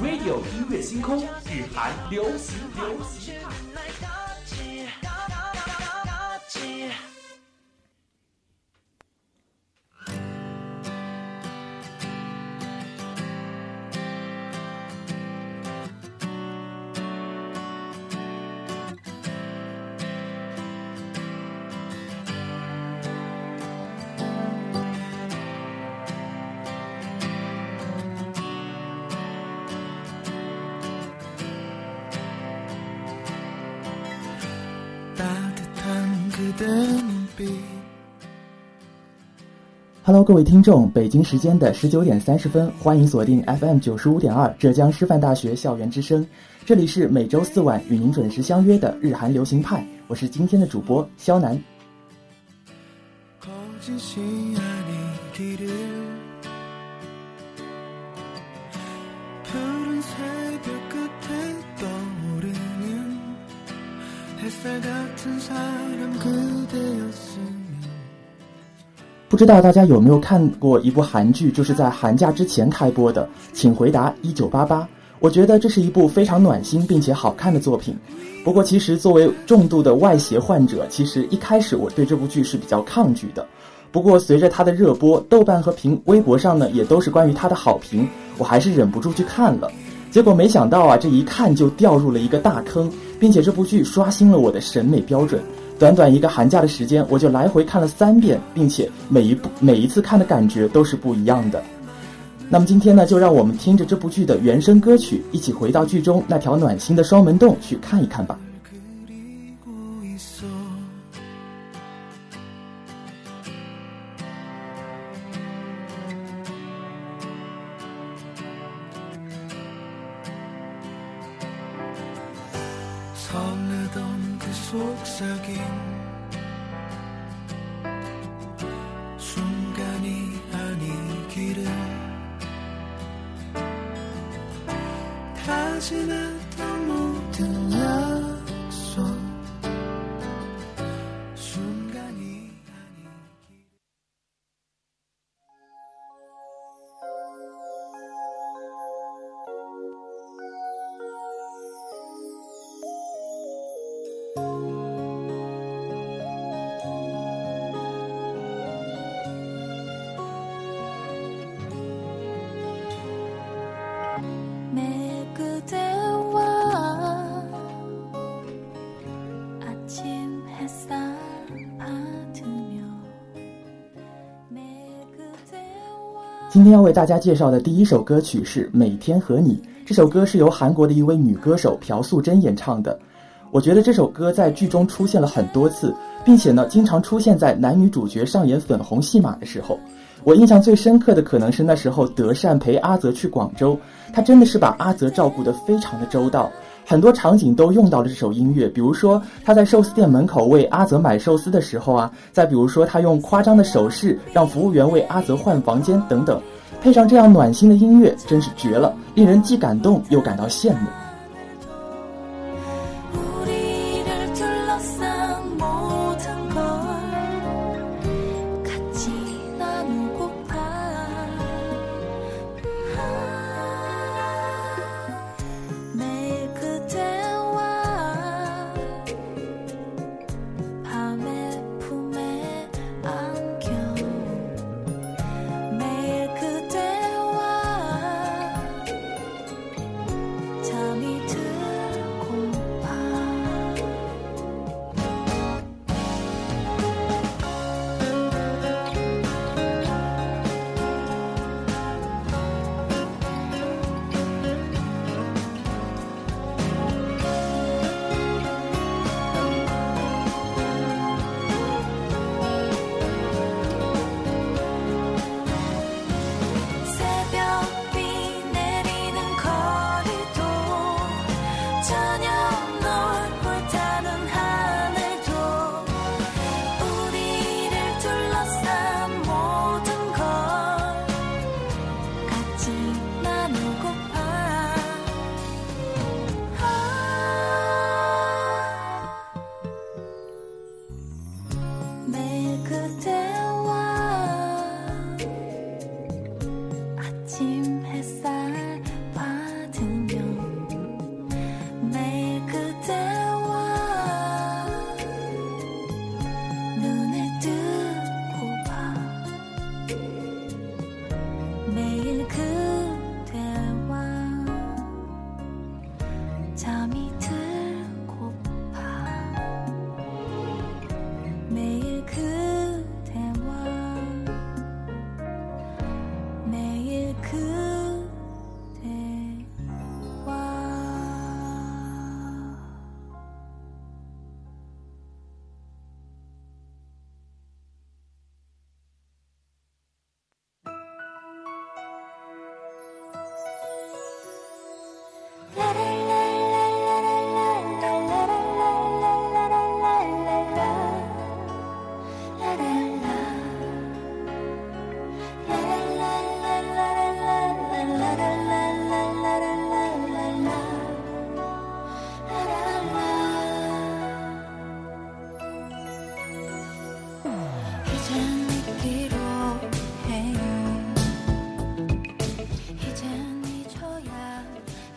Radio 音乐星空，日韩流行。Hello， 各位听众，北京时间的19:30，欢迎锁定 FM 95.2浙江师范大学校园之声，这里是每周四晚与您准时相约的日韩流行派，我是今天的主播肖楠。不知道大家有没有看过一部韩剧，就是在寒假之前开播的《请回答1988》，我觉得这是一部非常暖心并且好看的作品。不过其实作为重度的外邪患者，其实一开始我对这部剧是比较抗拒的，不过随着它的热播，豆瓣和微博上呢也都是关于它的好评，我还是忍不住去看了。结果没想到啊，这一看就掉入了一个大坑，并且这部剧刷新了我的审美标准。短短一个寒假的时间，我就来回看了3遍，并且每一次看的感觉都是不一样的。那么今天呢，就让我们听着这部剧的原声歌曲，一起回到剧中那条暖心的双门洞去看一看吧。今天要为大家介绍的第一首歌曲是《每天和你》，这首歌是由韩国的一位女歌手朴素贞演唱的。我觉得这首歌在剧中出现了很多次，并且呢经常出现在男女主角上演粉红戏码的时候。我印象最深刻的可能是那时候德善陪阿泽去广州，他真的是把阿泽照顾得非常的周到，很多场景都用到了这首音乐，比如说他在寿司店门口为阿泽买寿司的时候啊，再比如说他用夸张的手势让服务员为阿泽换房间等等，配上这样暖心的音乐，真是绝了，令人既感动又感到羡慕。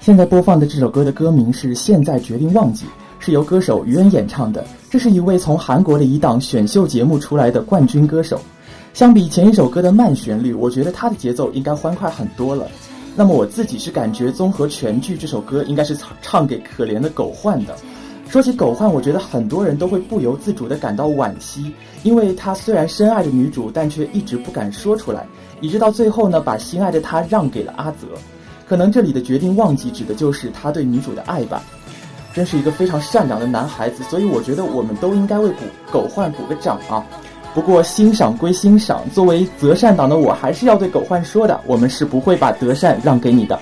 现在播放的这首歌的歌名是《现在决定忘记》，是由歌手于恩演唱的。这是一位从韩国的一档选秀节目出来的冠军歌手。相比前一首歌的慢旋律，我觉得他的节奏应该欢快很多了。那么我自己是感觉综合全剧这首歌应该是唱给可怜的狗焕的。说起狗焕，我觉得很多人都会不由自主地感到惋惜，因为他虽然深爱着女主，但却一直不敢说出来，以致到最后呢，把心爱的她让给了阿泽。可能这里的决定忘记指的就是他对女主的爱吧。真是一个非常善良的男孩子，所以我觉得我们都应该为狗焕鼓个掌啊。不过欣赏归欣赏，作为择善党的我还是要对狗焕说的，我们是不会把择善让给你的。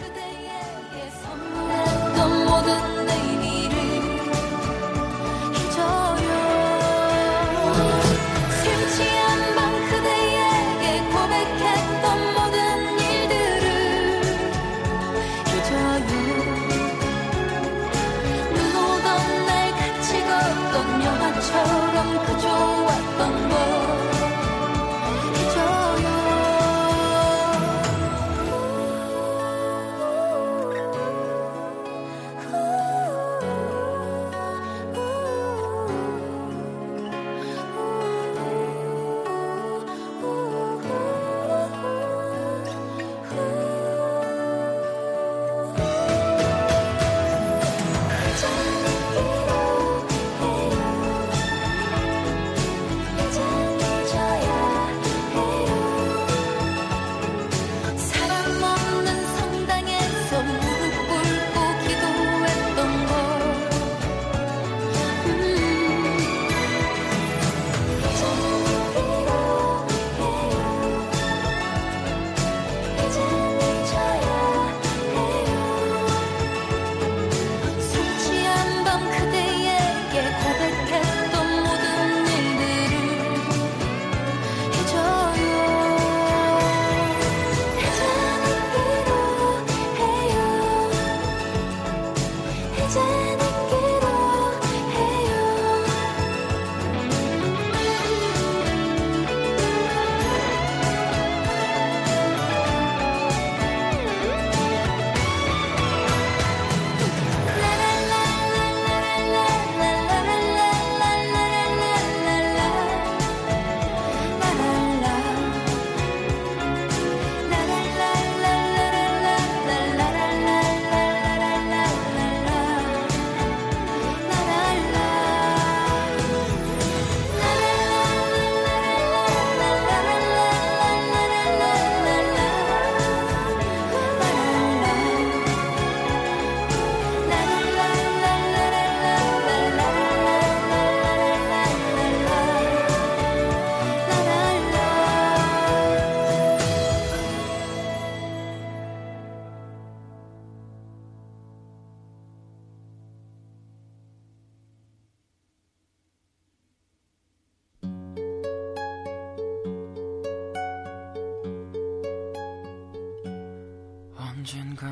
언젠간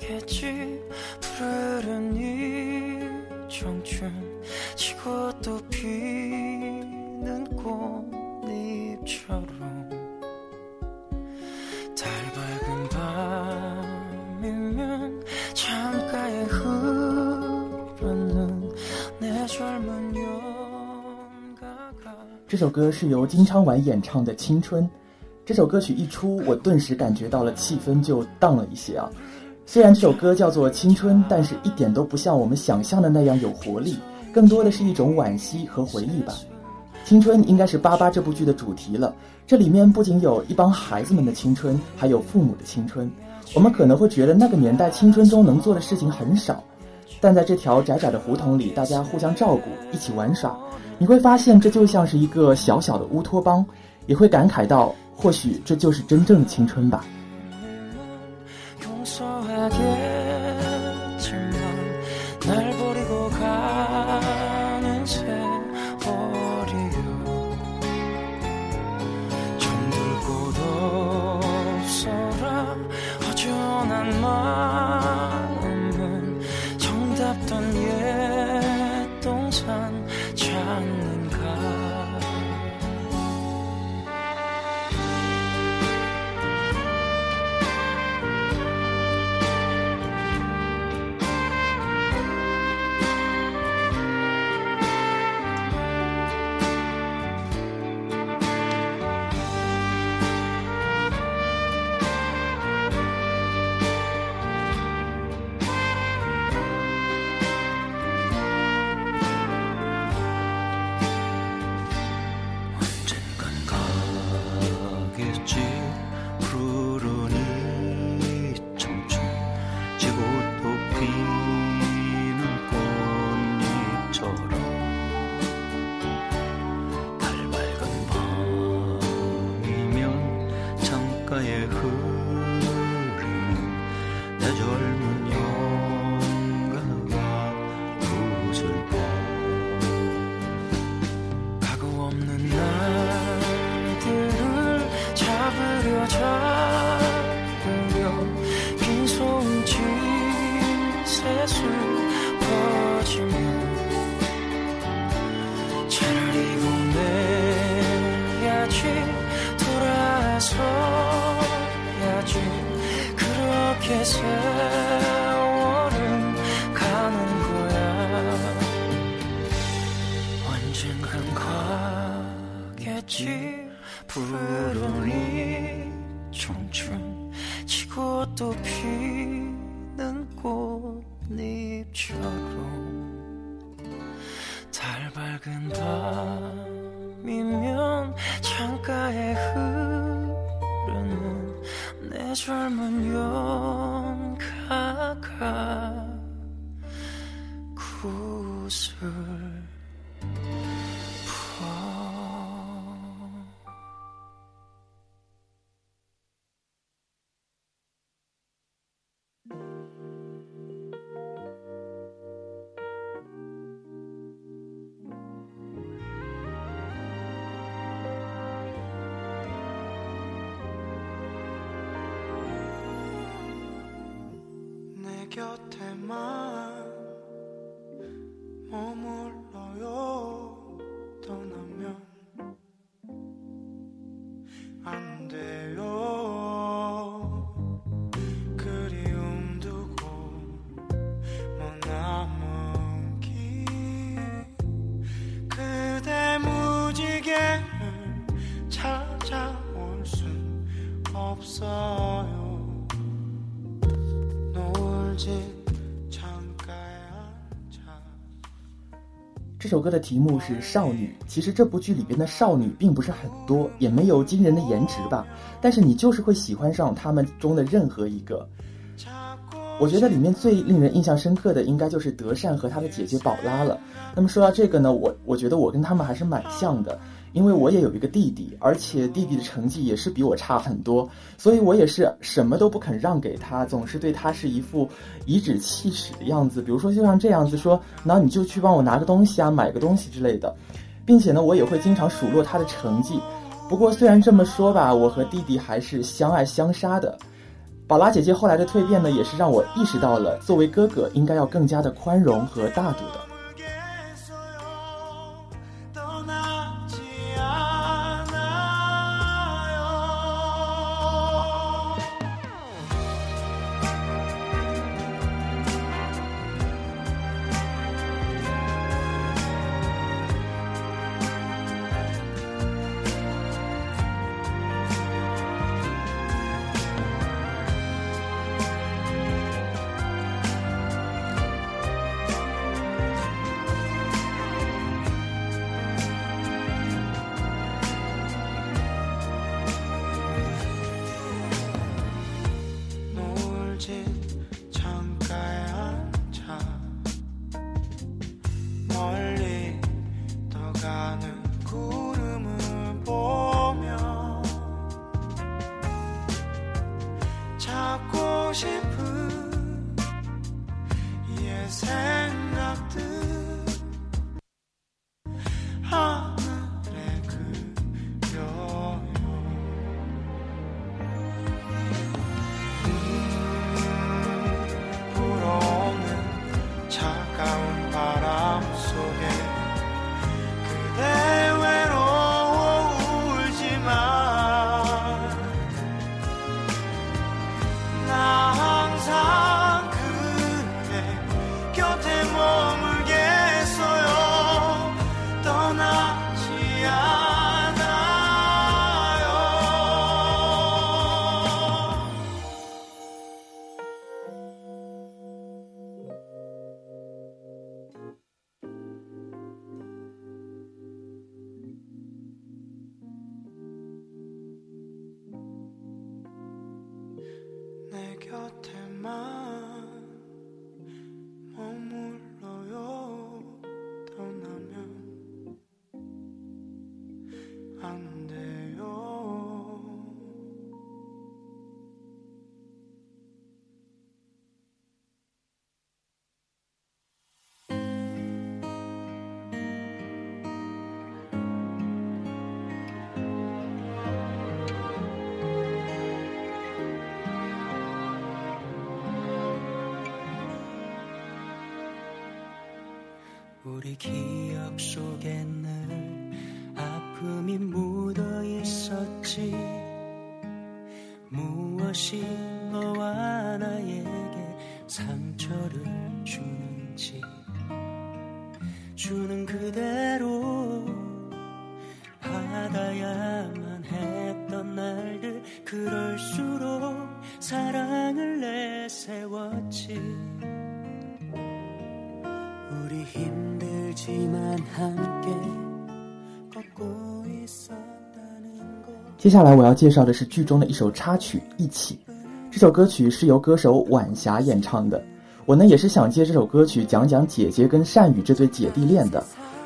가겠지 푸르른 이 청춘 지고 또 피는 꽃잎처럼 달 밝은 밤이면 창가에 흐르는 내 젊은 연가가 这首歌是由金昌婉演唱的《青春》。这首歌曲一出，我顿时感觉到了气氛就荡了一些啊。虽然这首歌叫做《青春》，但是一点都不像我们想象的那样有活力，更多的是一种惋惜和回忆吧。青春应该是《巴巴》这部剧的主题了，这里面不仅有一帮孩子们的青春，还有父母的青春。我们可能会觉得那个年代青春中能做的事情很少，但在这条窄窄的胡同里，大家互相照顾，一起玩耍，你会发现这就像是一个小小的乌托邦，也会感慨到或许这就是真正的青春吧。去푸른이청춘지고도피는꽃잎처럼달 밝은 밤이면 창가에 흐르는 내 젊은 연가가 구슬 곁에만머물러요떠나면안돼요그리움두고뭐남은길그대무지개를찾아올순없어요这首歌的题目是少女，其实这部剧里边的少女并不是很多，也没有惊人的颜值吧，但是你就是会喜欢上她们中的任何一个。我觉得里面最令人印象深刻的应该就是德善和她的姐姐宝拉了。那么说到这个呢，我觉得我跟他们还是蛮像的，因为我也有一个弟弟，而且弟弟的成绩也是比我差很多，所以我也是什么都不肯让给他，总是对他是一副颐指气使的样子，比如说就像这样子说，那你就去帮我拿个东西啊，买个东西之类的，并且呢我也会经常数落他的成绩。不过虽然这么说吧，我和弟弟还是相爱相杀的。宝拉姐姐后来的蜕变呢，也是让我意识到了作为哥哥应该要更加的宽容和大度的。우리 기억 속에 늘 아픔이 묻어 있었지. 무엇이 너와 나에게 상처를 주는지 주는 그대로 받아야만 했던 날들 그럴수록 사랑을 내세웠지 우리 힘들지만 함께 걷고 있었다는 것 接下来我要介绍的是剧中的一首插曲《一起》。 这首歌曲是由歌手晚霞演唱的。 我也是想借这首歌曲讲姐姐跟善宇这对姐弟恋的。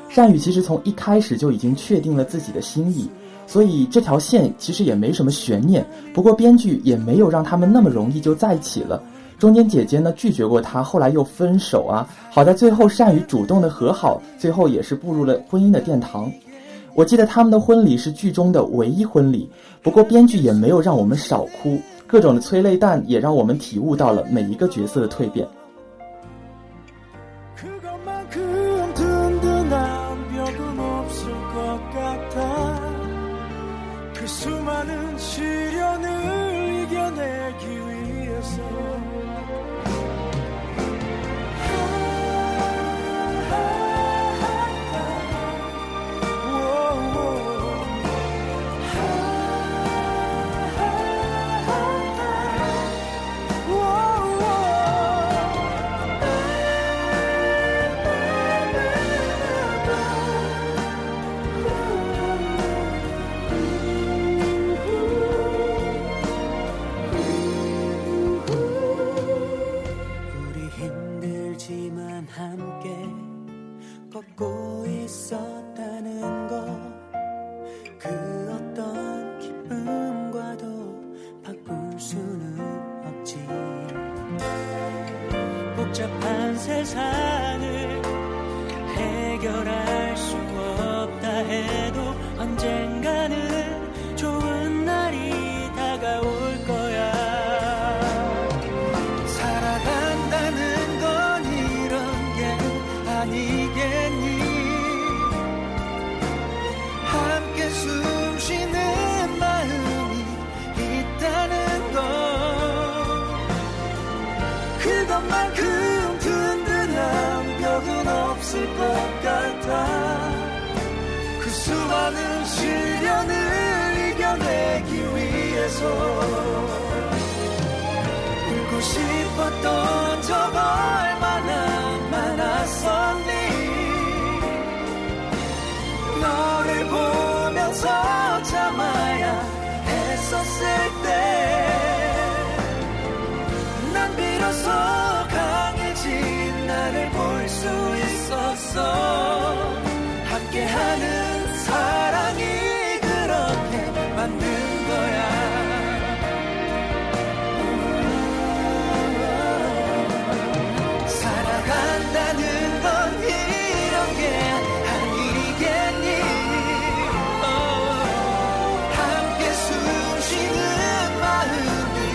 善宇其实从一开始就已经确定了自己的心意，所以这条线其实也没什么悬念，不过编剧也没有让他们那么容易就在一起了。中间姐姐拒绝过他，后来又分手啊，好在最后善宇主动的和好，最后也是步入了婚姻的殿堂。我记得他们的婚礼是剧中的唯一婚礼，不过编剧也没有让我们少哭，各种的催泪弹也让我们体悟到了每一个角色的蜕变。 수많은 시련을 이겨내기 위해서 세상을 해결할 수 없다 해도 언젠가는 좋은 날이 다가올 거야 살아간다는 건 이런 게 아니겠니 함께 숨 쉬는 마음이 있다는 건 그것만큼 없을 것 같아 그 수많은 시련을 이겨내기 위해서 울고 싶었던 적 얼마나 많았었니 너를 보면서 참아야 했었을 때 난 비로소 강해진 나를 볼 수 있었어 함께하는 사랑이 그렇게 맞는 거야 살아간다는 건 이런 게 아니겠니 함께 숨 쉬는 마음이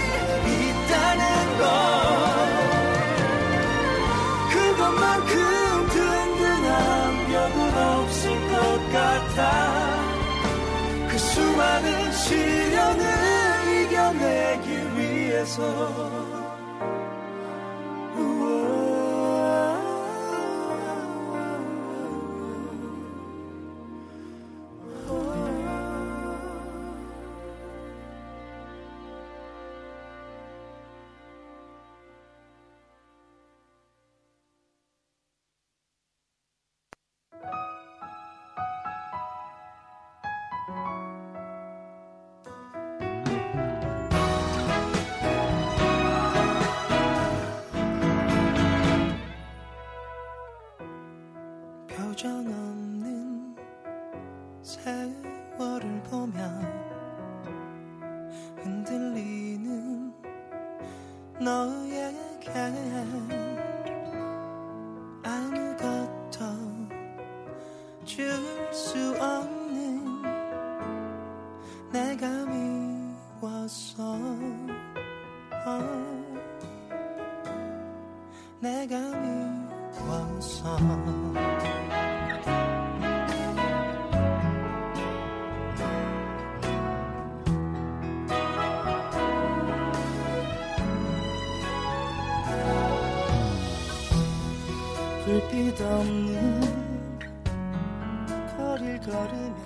있다는 거 그것만큼 든든한 벽은 없을 것 같아 그 수많은 시련을 이겨내기 위해서 불빛 없는 거리를 걸으며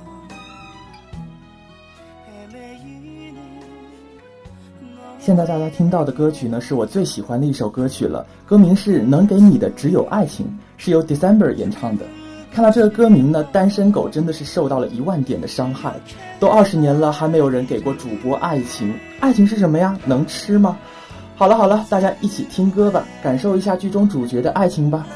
现在大家听到的歌曲呢，是我最喜欢的一首歌曲了，歌名是《能给你的只有爱情》，是由 December 演唱的。看到这个歌名呢，单身狗真的是受到了10000点的伤害。都20年了，还没有人给过主播爱情。爱情是什么呀？能吃吗？好了，大家一起听歌吧，感受一下剧中主角的爱情吧。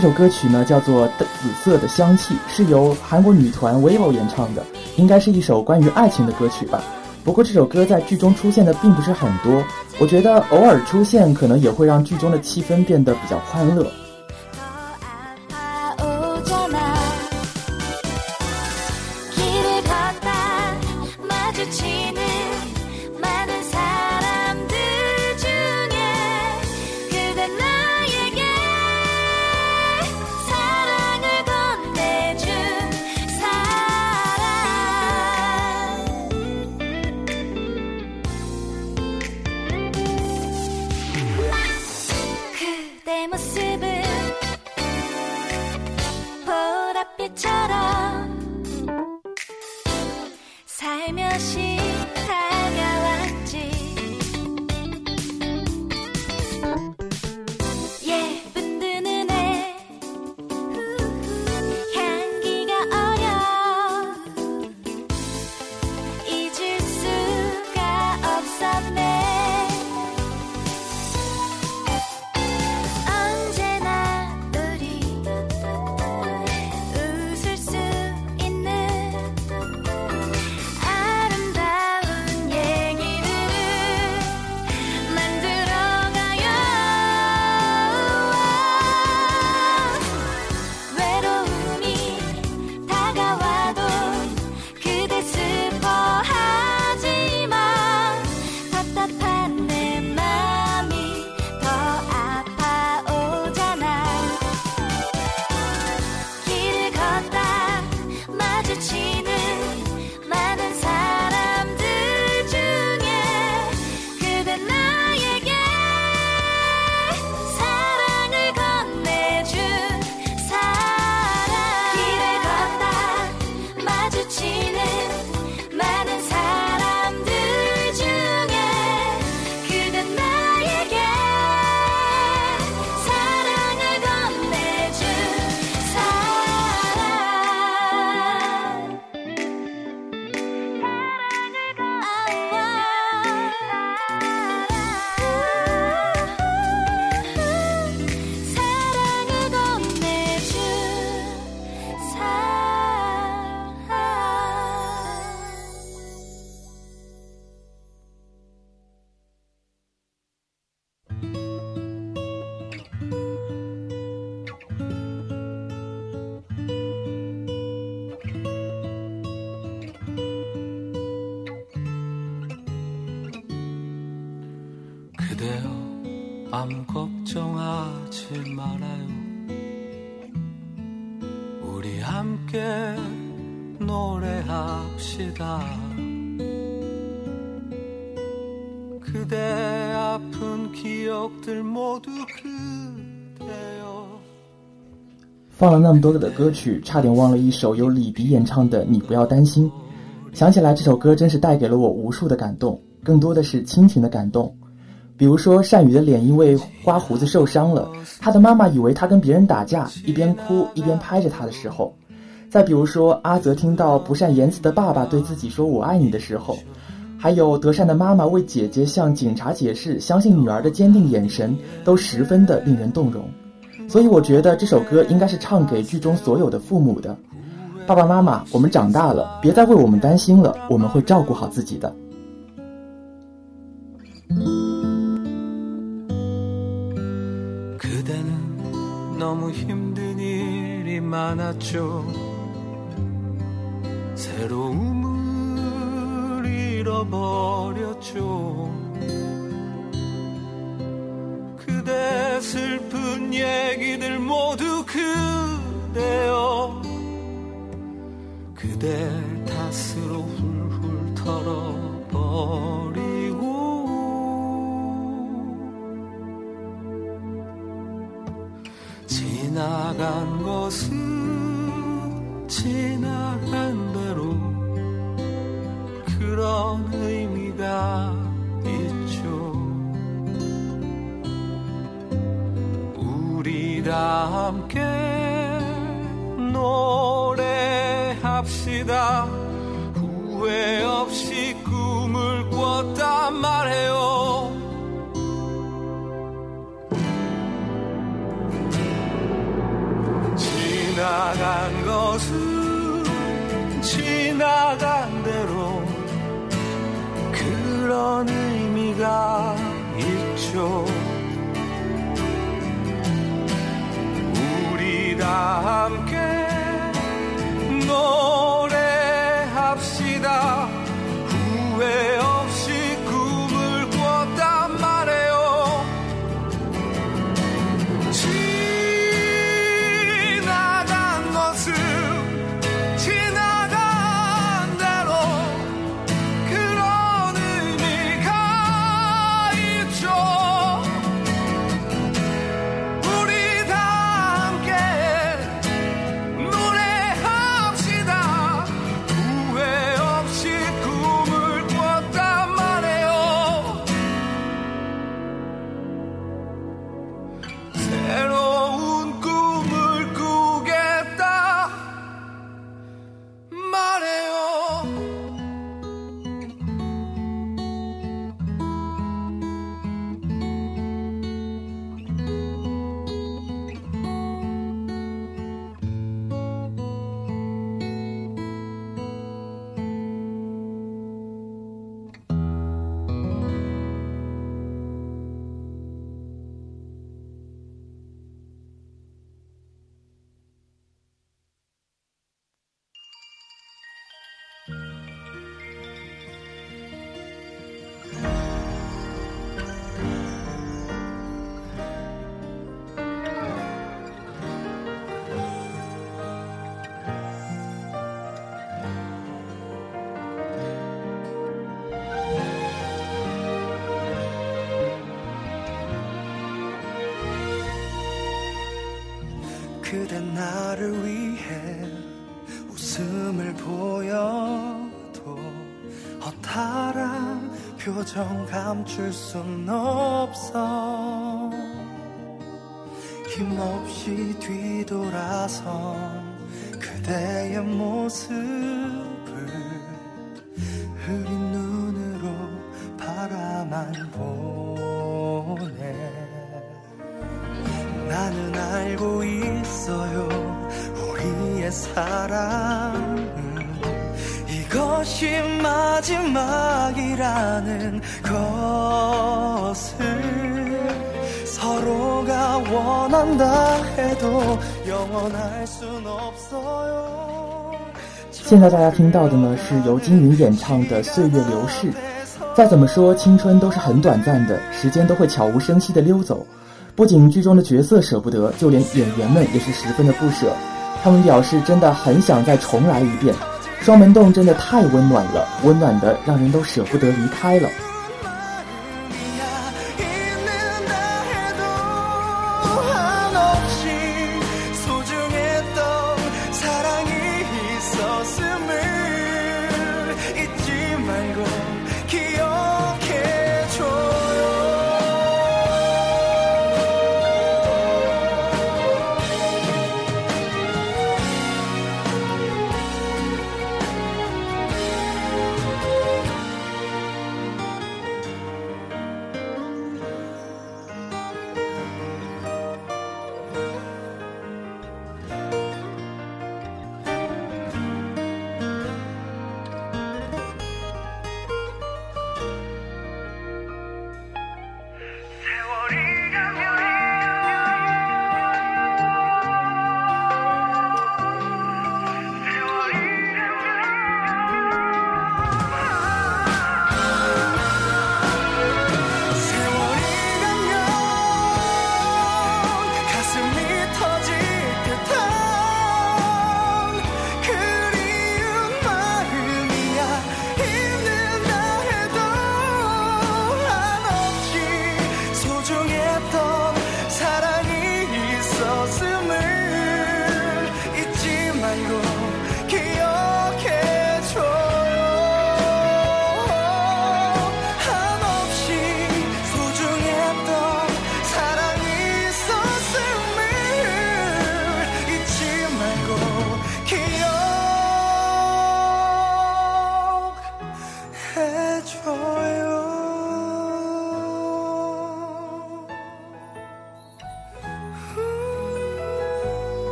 这首歌曲呢叫做《紫色的香气》，是由韩国女团 VIVO 演唱的，应该是一首关于爱情的歌曲吧。不过这首歌在剧中出现的并不是很多，我觉得偶尔出现可能也会让剧中的气氛变得比较欢乐。모습을 그대여 아무 걱정하지 말아요. 우리 함께 노래합시다. 그대 아픈 기억들 모두 그대여. 放了那么多个的歌曲，差点忘了一首由李迪演唱的《你不要担心》。想起来这首歌真是带给了我无数的感动，更多的是亲情的感动。比如说善宇的脸因为刮胡子受伤了，他的妈妈以为他跟别人打架，一边哭一边拍着他的时候。再比如说阿泽听到不善言辞的爸爸对自己说我爱你的时候，还有德善的妈妈为姐姐向警察解释相信女儿的坚定眼神，都十分的令人动容。所以我觉得这首歌应该是唱给剧中所有的父母的。爸爸妈妈，我们长大了，别再为我们担心了，我们会照顾好自己的。그대 탓으로 훌훌 털어버리고 지나간 것은 지나간 대로 그런 의미가 있죠. 우리 다 함께 노래 합시다. 후회 없이 꿈을 꿨단 말해요. 지나간 것은 지나간 대로 그런 의미가 있죠. 우리 다 함께 노래합시다. 후회 없이 꿈을 꿨단 말해요. 지나간 것은 지나간 대로 그런 의미가 있죠. 우리 다 함께 노래 그대 나를 위해 웃음을 보여도 허탈한 표정 감출 순 없어. 힘없이 뒤돌아선 그대의 모습을 흐린 눈으로 바라만 보네. 나는 알고 있어요. 우리의 사랑은 이것이 마지막이라는 것을 서로가 원한다 해도 영원할 순 없어요. 现在大家听到的呢，是由金云演唱的《岁月流逝》。再怎么说，青春都是很短暂的，时间都会悄无声息地溜走。不仅剧中的角色舍不得，就连演员们也是十分的不舍。他们表示真的很想再重来一遍。双门洞真的太温暖了，温暖的让人都舍不得离开了。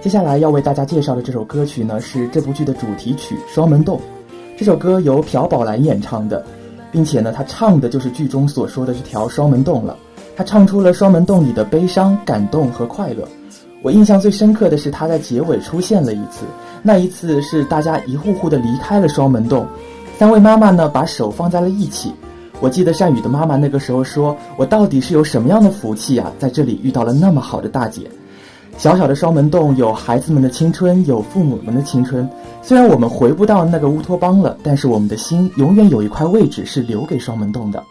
接下来要为大家介绍的这首歌曲呢，是这部剧的主题曲《双门洞》。这首歌由朴宝兰演唱的，并且呢，她唱的就是剧中所说的这条双门洞了。她唱出了双门洞里的悲伤、感动和快乐。我印象最深刻的是她在结尾出现了一次，那一次是大家一户户的离开了双门洞，三位妈妈呢把手放在了一起。我记得善宇的妈妈那个时候说：“我到底是有什么样的福气啊，在这里遇到了那么好的大姐。”小小的双门洞有孩子们的青春，有父母们的青春。虽然我们回不到那个乌托邦了，但是我们的心永远有一块位置是留给双门洞的。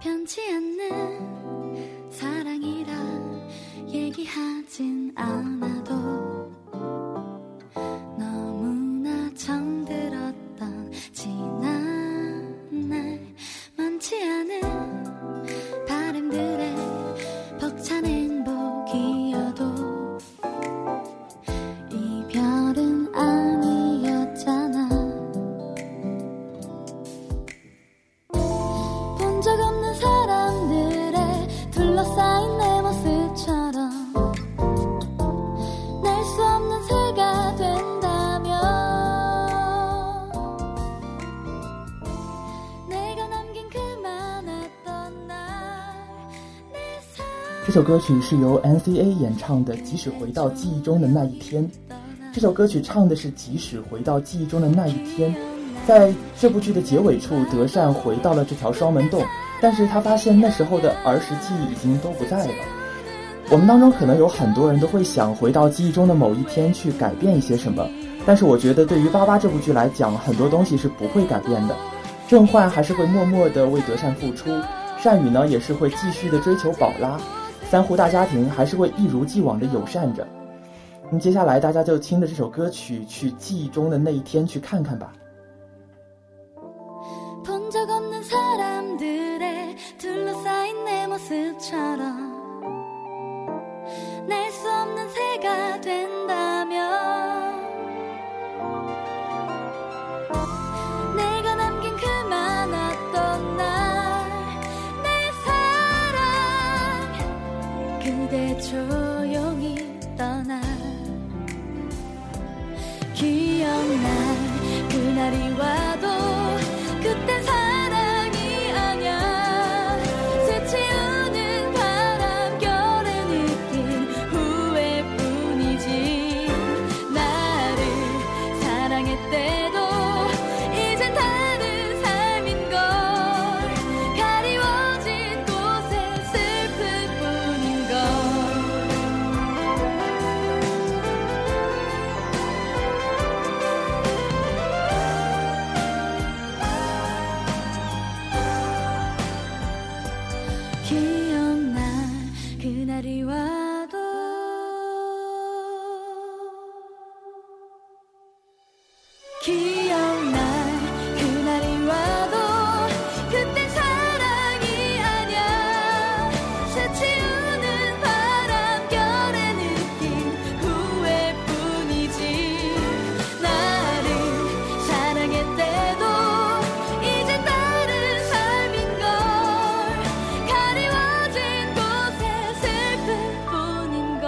편지 않는 사랑이라 얘기하진 않아도 너무나 잠들었던 지난 날 많지 않은 바람들의 벅찬 행복이어도 이별은 아니었잖아. 본 적 없는 사람들의 둘러싸인 내 모습처럼 날 수 없는 새가 된다면 내가 남긴 그만했던 날 내 삶 这首歌曲是由 NCA 演唱的《即使回到记忆中的那一天》。这首歌曲唱的是即使回到记忆中的那一天。在这部剧的结尾处，德善回到了这条双门洞，但是他发现那时候的儿时记忆已经都不在了。我们当中可能有很多人都会想回到记忆中的某一天去改变一些什么，但是我觉得对于《88》这部剧来讲，很多东西是不会改变的。郑焕还是会默默地为德善付出，善宇呢也是会继续的追求宝拉，三户大家庭还是会一如既往的友善着。那接下来大家就听着这首歌曲去记忆中的那一天去看看吧。본 적 없는 사람들의 둘러싸인 내 모습처럼 날 수 없는 새가 된다면 내가 남긴 그 많았던 날 내 사랑 그대 조용히 떠나 기억나 그날이 와도 그땐 사랑이 아냐 새치우는 바람결에 느낀 후회뿐이지 나를 사랑했대도 이젠 다른 삶인걸 가리워진 곳에 슬픈 뿐인걸 기억나 그날이 와도 기억나 그날이 와도 그땐 사랑이 아냐 새치우는 바람결에 느낀 후회뿐이지 나를 사랑했대도 이젠 다른 삶인걸 가리워진 곳에 슬픈 뿐인걸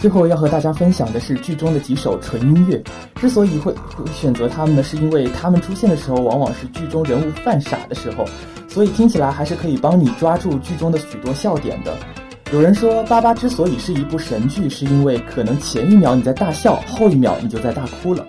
最后要和大家分享的是剧中的几首纯音乐，之所以会选择它们呢，是因为它们出现的时候往往是剧中人物犯傻的时候，所以听起来还是可以帮你抓住剧中的许多笑点的。有人说88之所以是一部神剧，是因为可能前一秒你在大笑，后一秒你就在大哭了。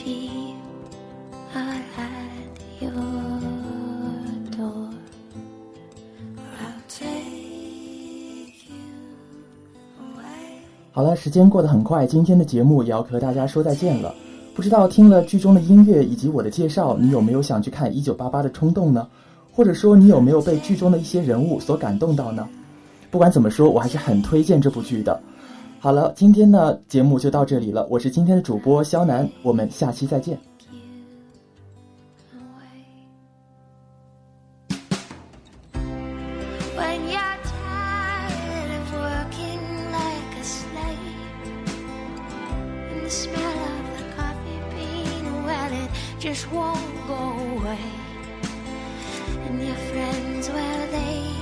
see her at your door, or I'll take you away. 好了，时间过得很快，今天的节目也要和大家说再见了。不知道听了剧中的音乐以及我的介绍，你有没有想去看1988的冲动呢？或者说你有没有被剧中的一些人物所感动到呢？不管怎么说，我还是很推荐这部剧的。好了，今天呢节目就到这里了，我是今天的主播肖楠，我们下期再见。Just won't go away. And your friends, well, they